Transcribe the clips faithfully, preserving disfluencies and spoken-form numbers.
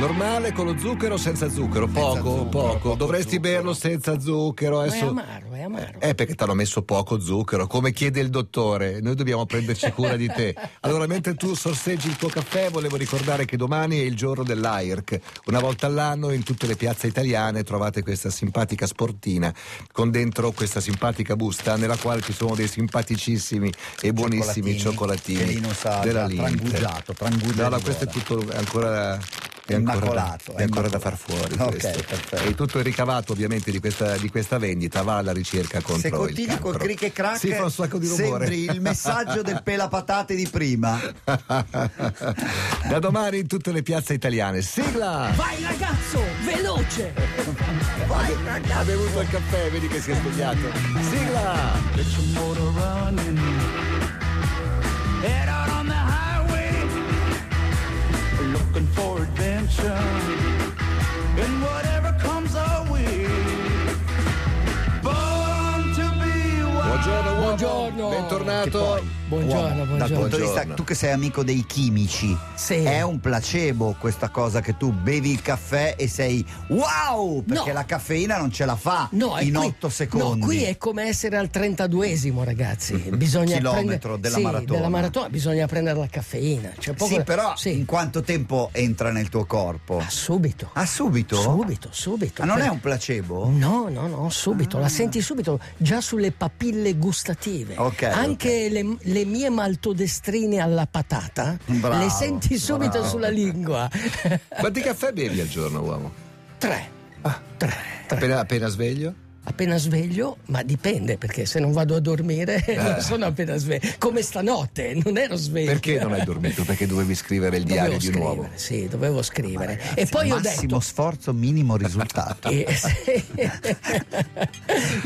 Normale, con lo zucchero, senza zucchero, poco, senza zucchero, poco. poco. Dovresti zucchero. berlo senza zucchero. Adesso... Ma è amaro, è amaro. Eh, perché ti hanno messo poco zucchero, come chiede il dottore. Noi dobbiamo prenderci cura di te. Allora, mentre tu sorseggi il tuo caffè, volevo ricordare che domani è il giorno dell'AIRC. Una volta all'anno in tutte le piazze italiane trovate questa simpatica sportina con dentro questa simpatica busta nella quale ci sono dei simpaticissimi e buonissimi cioccolatini. cioccolatini della Lindt. Prangugiato. Allora, questo è tutto ancora... È ancora, è ancora da far fuori, okay, e tutto il ricavato ovviamente di questa, di questa vendita va alla ricerca contro il cancro. Se continui col cric e crack, si fa un sacco di rumore. Sembri il messaggio del pelapatate di prima. Da domani in tutte le piazze italiane. Sigla! Vai ragazzo, veloce! Vai ragazzo! Ha bevuto il caffè, vedi che si è svegliato. Sigla! Let your motor run in. Head out on the highway. Looking for it. And whatever comes our way. Born to be wild. Buongiorno, buongiorno. Bentornato. Buongiorno, buongiorno. Dal punto di vista, tu che sei amico dei chimici, sì. È un placebo questa cosa che tu bevi il caffè e sei wow, perché no. La caffeina non ce la fa no, in otto secondi. No, qui è come essere al trentaduesimo, ragazzi. Bisogna chilometro prendere, della, sì, maratona. della maratona. Bisogna prendere la caffeina. Cioè, poco... Sì, però sì. In quanto tempo entra nel tuo corpo? Ah, subito. Ah, subito? Subito, subito. Ma non per... è un placebo? No, no, no, subito. Ah. La senti subito, già sulle papille gustative. Ok. Anche okay. le, le Le mie maltodestrine alla patata, bravo, le senti subito bravo. sulla lingua. Quanti caffè bevi al giorno, uomo? Tre. Ah, tre, tre. Appena, appena sveglio? Appena sveglio, ma dipende, perché se non vado a dormire eh. non sono appena sveglio. Come stanotte, non ero sveglio. Perché non hai dormito? Perché dovevi scrivere il diario dovevo di scrivere, nuovo. Sì, dovevo scrivere. Ragazzi, e poi ho detto: massimo sforzo, minimo risultato. E, sì.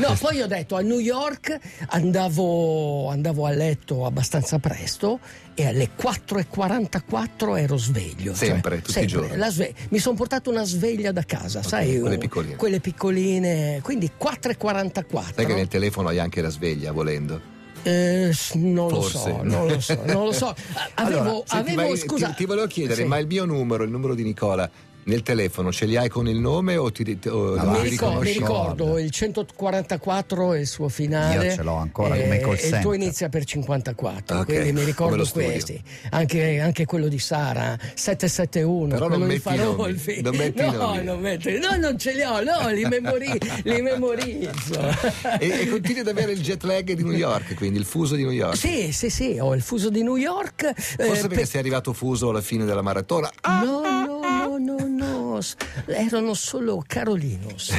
No, poi ho detto a New York andavo, andavo a letto abbastanza presto e alle quattro e quarantaquattro ero sveglio. Sempre, cioè, tutti sempre, i giorni. La sve- mi sono portato una sveglia da casa, okay, sai? Quelle piccoline. Quelle piccoline, quindi quattro e quarantaquattro. Sai che nel telefono hai anche la sveglia volendo? Eh, non, lo so, non lo so, non lo so. Avevo, allora, avevo vai, scusa. Ti, ti volevo chiedere, sì. Ma il mio numero, il numero di Nicola, nel telefono ce li hai con il nome o ti o, no, mi, ti ricordo, mi ricordo il centoquarantaquattro è il suo finale. Io ce l'ho ancora eh, come call center. E il tuo inizia per cinquantaquattro, okay. Quindi mi ricordo questi. Anche, anche quello di Sara sette sette uno. Però quello non metti di Farolfi. Non metti no, nomi. non metti. No, non ce li ho, no, li, memori, li memorizzo. E, e continui ad avere il jet lag di New York, quindi il fuso di New York. Sì, sì, sì, ho il fuso di New York. Forse eh, perché per... sei arrivato fuso alla fine della maratona. Ah, no, no, no, no. Erano solo Carolinos.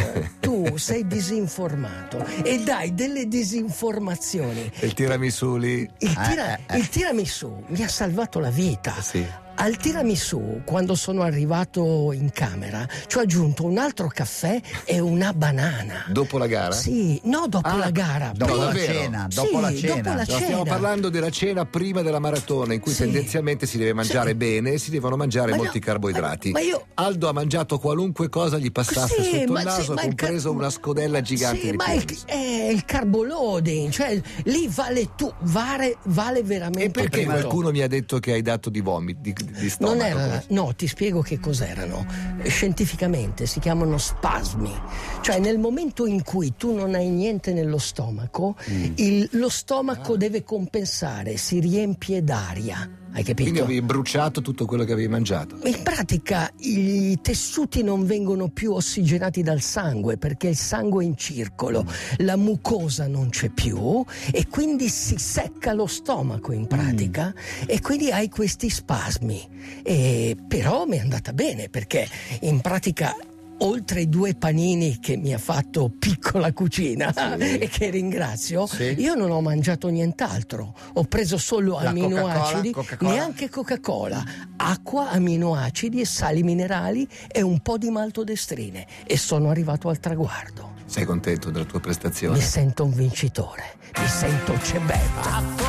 Tu sei disinformato e dai delle disinformazioni. Il tiramisù lì. Il, tira, il tiramisù mi ha salvato la vita. Sì. Al tiramisù, quando sono arrivato in camera, ci ho aggiunto un altro caffè e una banana. Dopo la gara? Sì, no, dopo ah, la gara. Dopo prima. la cena, dopo sì, la cena. Dopo la cena. Stiamo parlando della cena prima della maratona, in cui sì. tendenzialmente si deve mangiare sì. bene e si devono mangiare ma molti no, carboidrati. Ma, ma io... Aldo ha mangiato qualunque cosa gli passasse sì, sotto il naso, sì, compreso car... una scodella gigante sì, di ma il, è il carboloading, cioè lì vale tu, vale, vale veramente. E perché tutto. Qualcuno mi ha detto che hai dato di vomito? Di, Di stomaco, non era, no, ti spiego che cos'erano. Scientificamente si chiamano spasmi, cioè nel momento in cui tu non hai niente nello stomaco, mm. il, lo stomaco ah. deve compensare, si riempie d'aria. Hai capito? Quindi avevi bruciato tutto quello che avevi mangiato. In pratica i tessuti non vengono più ossigenati dal sangue perché il sangue è in circolo, mm. la mucosa non c'è più e quindi si secca lo stomaco in pratica mm. e quindi hai questi spasmi. E però mi è andata bene perché in pratica... oltre i due panini che mi ha fatto Piccola Cucina sì. e che ringrazio sì. io non ho mangiato nient'altro, ho preso solo la aminoacidi Coca-Cola, Coca-Cola. neanche Coca-Cola, acqua, aminoacidi e sali minerali e un po' di maltodestrine e sono arrivato al traguardo. Sei contento della tua prestazione? Mi sento un vincitore, mi sento Chebet.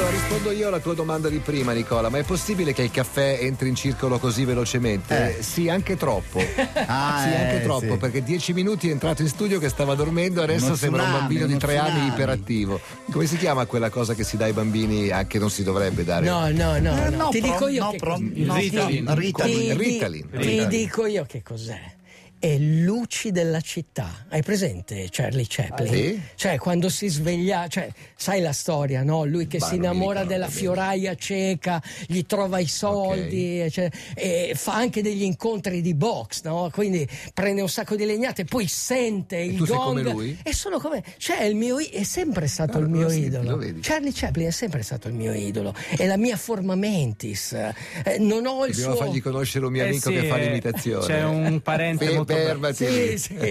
Allora rispondo io alla tua domanda di prima, Nicola. Ma è possibile che il caffè entri in circolo così velocemente? Eh. Sì, anche troppo. Ah, sì, eh, anche troppo, sì. Perché dieci minuti è entrato in studio che stava dormendo, adesso emozionale, sembra un bambino di tre anni iperattivo. Come si chiama quella cosa che si dà ai bambini, anche non si dovrebbe dare? No, no, no. Eh, no, no ti pro, dico io no, che pro, no, Ritalin. No, Ritalin. Ritalin. Ritalin. Ritalin. Ti dico io che cos'è. È Luci della città. Hai presente Charlie Chaplin? Ah, sì? Cioè quando si sveglia, cioè, sai la storia, no? Lui che bah, si innamora della bene. fioraia cieca, gli trova i soldi, okay. cioè, e fa anche degli incontri di box, no? Quindi prende un sacco di legnate, poi sente il e tu gong. Sei come lui? E sono come, cioè il mio è sempre stato no, il mio sì, idolo. Charlie Chaplin è sempre stato il mio idolo. È la mia forma mentis. Eh, non ho il Dobbiamo suo. Fargli conoscere un mio eh, amico sì, che fa l'imitazione. C'è un parente molto Sì, sì.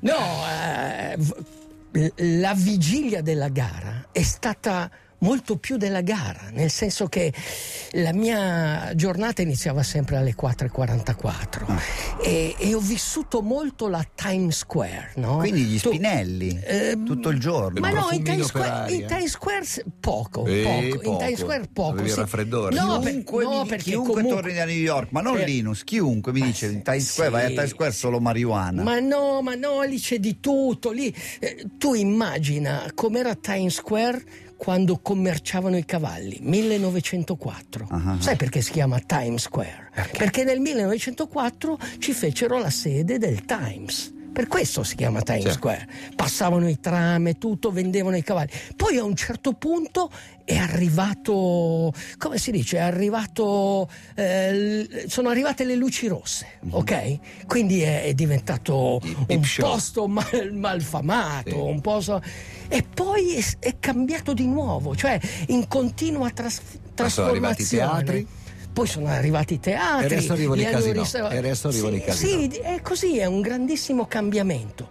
No, eh, la vigilia della gara è stata molto più della gara, nel senso che la mia giornata iniziava sempre alle quattro e quarantaquattro e, e ho vissuto molto la Times Square, no? Quindi gli spinelli, eh, tutto il giorno. Ma no, in Times Square, in Times Square poco, eh, poco, poco, in Times Square poco. Sì. Raffreddore. No, chiunque, no, perché chiunque comunque, torni da New York, ma non per... Linus, chiunque mi dice in Times Square, sì. vai a Times Square solo marijuana. Ma no, ma no, lì c'è di tutto, lì eh, tu immagina com'era Times Square quando commerciavano i cavalli, millenovecentoquattro. Uh-huh. Sai perché si chiama Times Square? Perché? Perché nel millenovecentoquattro ci fecero la sede del Times. Per questo si chiama Times certo. Square. Passavano i tram, tutto, vendevano i cavalli. Poi a un certo punto è arrivato, come si dice, è arrivato, eh, sono arrivate le luci rosse, mm-hmm. ok? Quindi è, è diventato Deep un show. posto mal, malfamato, sì. un posto, e poi è, è cambiato di nuovo, cioè in continua tras, trasformazione. Poi sono arrivati i teatri e adesso arrivano i casinò. E adesso arrivano i casinò. Sì, è così, è un grandissimo cambiamento.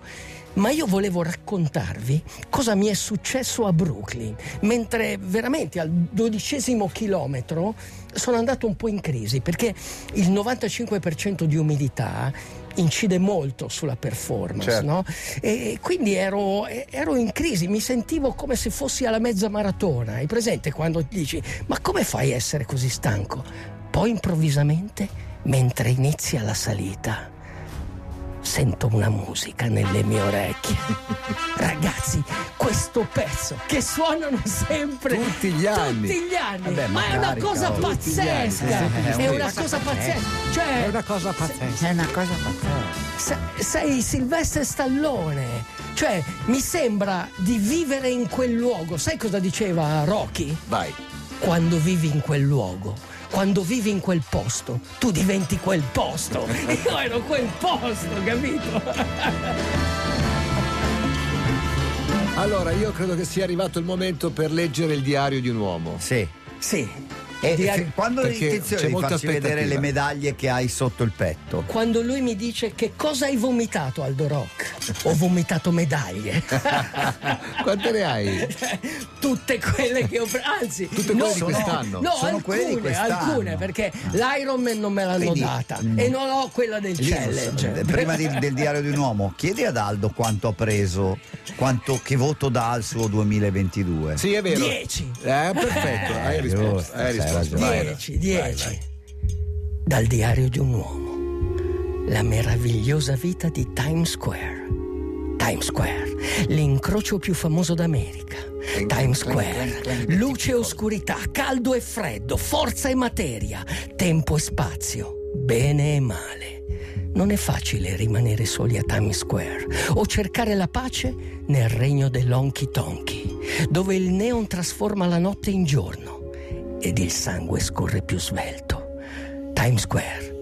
Ma io volevo raccontarvi cosa mi è successo a Brooklyn, mentre veramente al dodicesimo chilometro sono andato un po' in crisi, perché il novantacinque per cento di umidità incide molto sulla performance, certo. no? E quindi ero, ero in crisi, mi sentivo come se fossi alla mezza maratona. Hai presente quando dici ma come fai a essere così stanco? Poi improvvisamente, mentre inizia la salita, sento una musica nelle mie orecchie. Ragazzi, questo pezzo che suonano sempre tutti gli anni, tutti gli anni. Vabbè, ma è una cosa pazzesca, è una cosa pazzesca, cioè è una cosa pazzesca, è una cosa pazzesca. Sei Silvestre Stallone, cioè mi sembra di vivere in quel luogo. Sai cosa diceva Rocky? Vai. Quando vivi in quel luogo, quando vivi in quel posto, tu diventi quel posto. Io ero quel posto, capito? Allora, io credo che sia arrivato il momento per leggere il diario di un uomo. Sì. Sì. E diario... quando hai intenzione di farci vedere le medaglie che hai sotto il petto? Quando lui mi dice che cosa hai vomitato, Aldo Rock? Ho vomitato medaglie. Quante ne hai? Tutte quelle che ho anzi tutte quelle no, di quest'anno no, sono alcune, quelle di quest'anno alcune perché ah. l'Iron Man non me l'hanno Quindi, data mh. e non ho quella del Lì, challenge prima di, del diario di un uomo. Chiedi ad Aldo quanto ha preso, quanto, che voto dà al suo duemilaventidue. Sì, è vero. Dieci. Eh, perfetto, eh, hai risposto, hai risposto. dieci, dieci. Dal diario di un uomo. La meravigliosa vita di Times Square. Times Square, l'incrocio più famoso d'America. Times Square, luce e oscurità, caldo e freddo, forza e materia, tempo e spazio, bene e male. Non è facile rimanere soli a Times Square o cercare la pace nel regno dell'Honky Tonky, dove il neon trasforma la notte in giorno ed il sangue scorre più svelto. Times Square,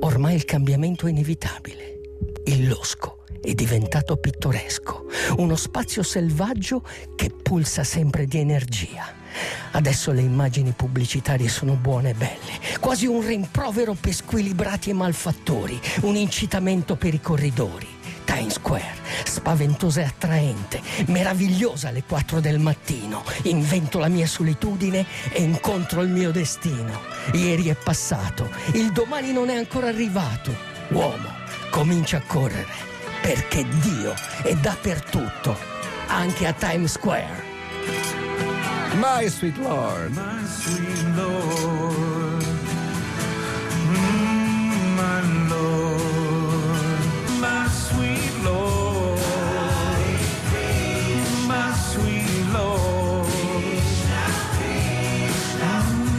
ormai il cambiamento è inevitabile. Il losco è diventato pittoresco, uno spazio selvaggio che pulsa sempre di energia. Adesso le immagini pubblicitarie sono buone e belle, quasi un rimprovero per squilibrati e malfattori, un incitamento per i corridori. Times Square, spaventosa e attraente, meravigliosa alle quattro del mattino, invento la mia solitudine e incontro il mio destino. Ieri è passato, il domani non è ancora arrivato. L'uomo comincia a correre, perché Dio è dappertutto, anche a Times Square. My Sweet Lord. My Sweet Lord. Mm, my Lord. My Sweet Lord. My Sweet Lord. Mm,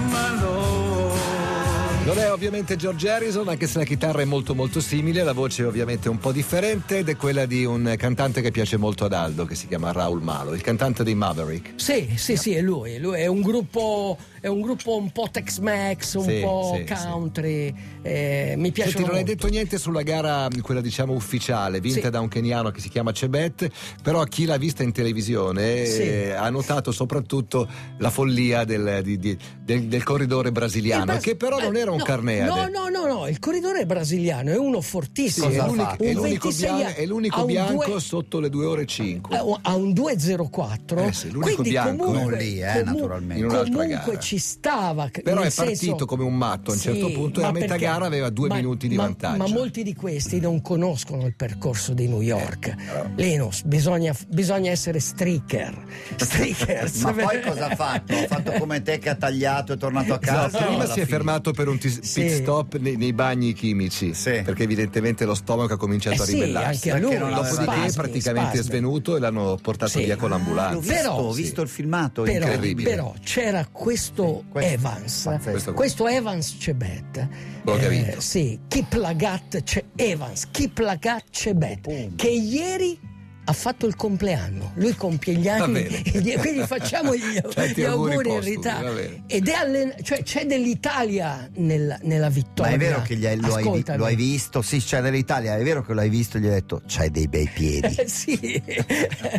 my Lord. Non è ovviamente George Harrison, anche se la chitarra è molto molto simile, la voce è ovviamente un po' differente ed è quella di un cantante che piace molto ad Aldo, che si chiama Raul Malo, il cantante dei Maverick. Sì, sì, yeah. Sì, è lui, lui è un gruppo... è un gruppo un po' Tex-Mex, un sì, po' sì, country, sì. Eh, mi piace molto. Non hai detto niente sulla gara, quella diciamo ufficiale, vinta sì. da un keniano che si chiama Chebet, però chi l'ha vista in televisione sì. eh, ha notato soprattutto la follia del, di, di, del, del corridore brasiliano, Bras- che però eh, non era un no, carneade. No, no, no, no, il corridore brasiliano è uno fortissimo, sì, è, l'unico, è, l'unico bianco, è l'unico bianco due, sotto le due ore e cinque. Ha un due zero quattro, eh sì, l'unico bianco comunque, lì, eh, comu- naturalmente. In un'altra gara. Ci stava, però è partito senso, come un matto a un sì, certo punto, e a metà perché, gara aveva due ma, minuti di ma, vantaggio. Ma molti di questi non conoscono il percorso di New York. Eh, Linus, bisogna, bisogna essere streaker. Ma poi cosa ha fatto? Ha fatto come te che ha tagliato e è tornato a casa. Esatto, no, prima si fine. È fermato per un tis, sì. pit stop nei, nei bagni chimici, sì. perché evidentemente lo stomaco ha cominciato eh a ribellarsi. Sì, anche a lui, dopodiché spasmi, è praticamente spasmi. svenuto e l'hanno portato sì. via con l'ambulanza. Però, ho visto sì. il filmato, però, incredibile. Però c'era questo. Questo Evans, questo, questo Evans Chebet, eh, sì, Kiplagat Che- Evans Kiplagat Chebet, oh, che ieri ha fatto il compleanno, lui compie gli anni, quindi facciamo gli, cioè, gli auguri, auguri postumi, in ritardo. Ed è allen- cioè c'è dell'Italia nella, nella vittoria. Ma è vero che gli hai, lo, hai, lo hai visto? Sì, c'è dell'Italia, è vero che lo hai visto, gli ho detto c'hai dei bei piedi. Eh, sì,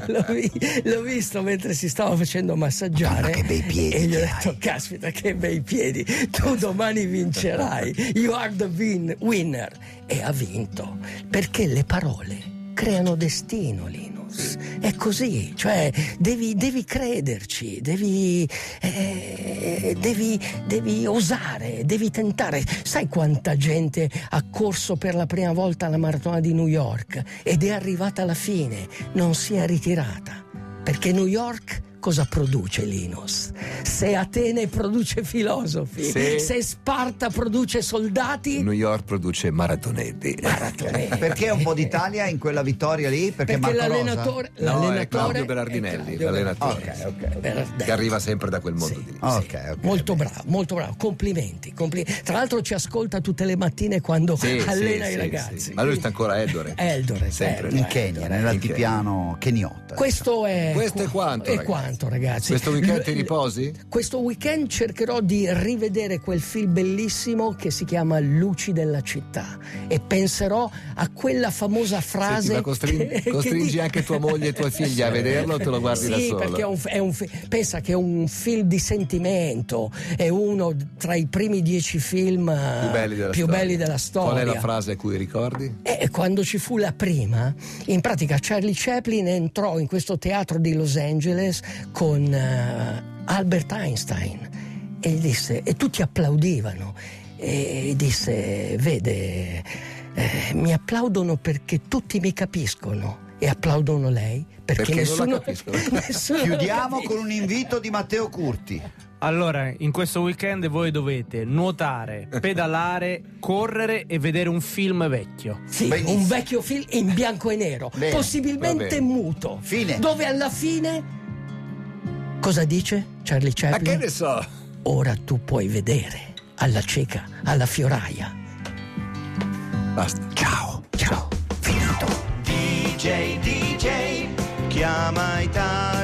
l'ho, vi- l'ho visto mentre si stava facendo massaggiare. Ma che bei piedi. E gli ho detto, hai. caspita, che bei piedi, tu domani vincerai, you are the win- winner. E ha vinto, perché le parole creano destino, Linus. È così, cioè devi, devi crederci, devi, eh, devi, devi osare, devi tentare. Sai quanta gente ha corso per la prima volta alla maratona di New York ed è arrivata alla fine, non si è ritirata, perché New York cosa produce, Linus? Se Atene produce filosofi, se, se Sparta produce soldati, New York produce maratoneti. Maratoneti. Perché un po' d'Italia in quella vittoria lì? Perché, perché l'allenatore, Rosa? l'allenatore no, è Claudio Berardinelli, è Claudio l'allenatore okay, okay, okay. che arriva sempre da quel mondo sì, di lì. Okay, okay, molto bene. bravo, molto bravo. Complimenti, complimenti. Tra l'altro ci ascolta tutte le mattine quando sì, allena sì, i ragazzi. Sì. Ma lui sta ancora a Eldoret. Eldoret, sempre in Kenya, nell'altipiano keniota. Questo è questo è quanto. È quanto. Ragazzi, questo weekend ti riposi? Questo weekend cercherò di rivedere quel film bellissimo che si chiama Luci della città e penserò a quella famosa frase. Senti, ma costring- che, costringi che anche tua moglie e tua figlia a vederlo o te lo guardi sì, da solo? Sì, perché è un, è un fi- pensa che è un film di sentimento, è uno tra i primi dieci film più belli della, più storia. Belli della storia. Qual è la frase a cui ricordi? E quando ci fu la prima, in pratica Charlie Chaplin entrò in questo teatro di Los Angeles con uh, Albert Einstein e gli disse, e tutti applaudivano, e disse, vede, eh, mi applaudono perché tutti mi capiscono e applaudono lei perché, perché nessuno, nessuno chiudiamo con un invito di Matteo Curti. Allora, in questo weekend voi dovete nuotare, pedalare, correre e vedere un film vecchio. Sì, benissimo. Un vecchio film in bianco e nero, bene, possibilmente muto, fine. Dove alla fine cosa dice Charlie Chaplin? Ma che ne so? Ora tu puoi vedere, alla cieca, alla fioraia. Basta. Ciao, ciao, finito. D J, D J, chiama Italia.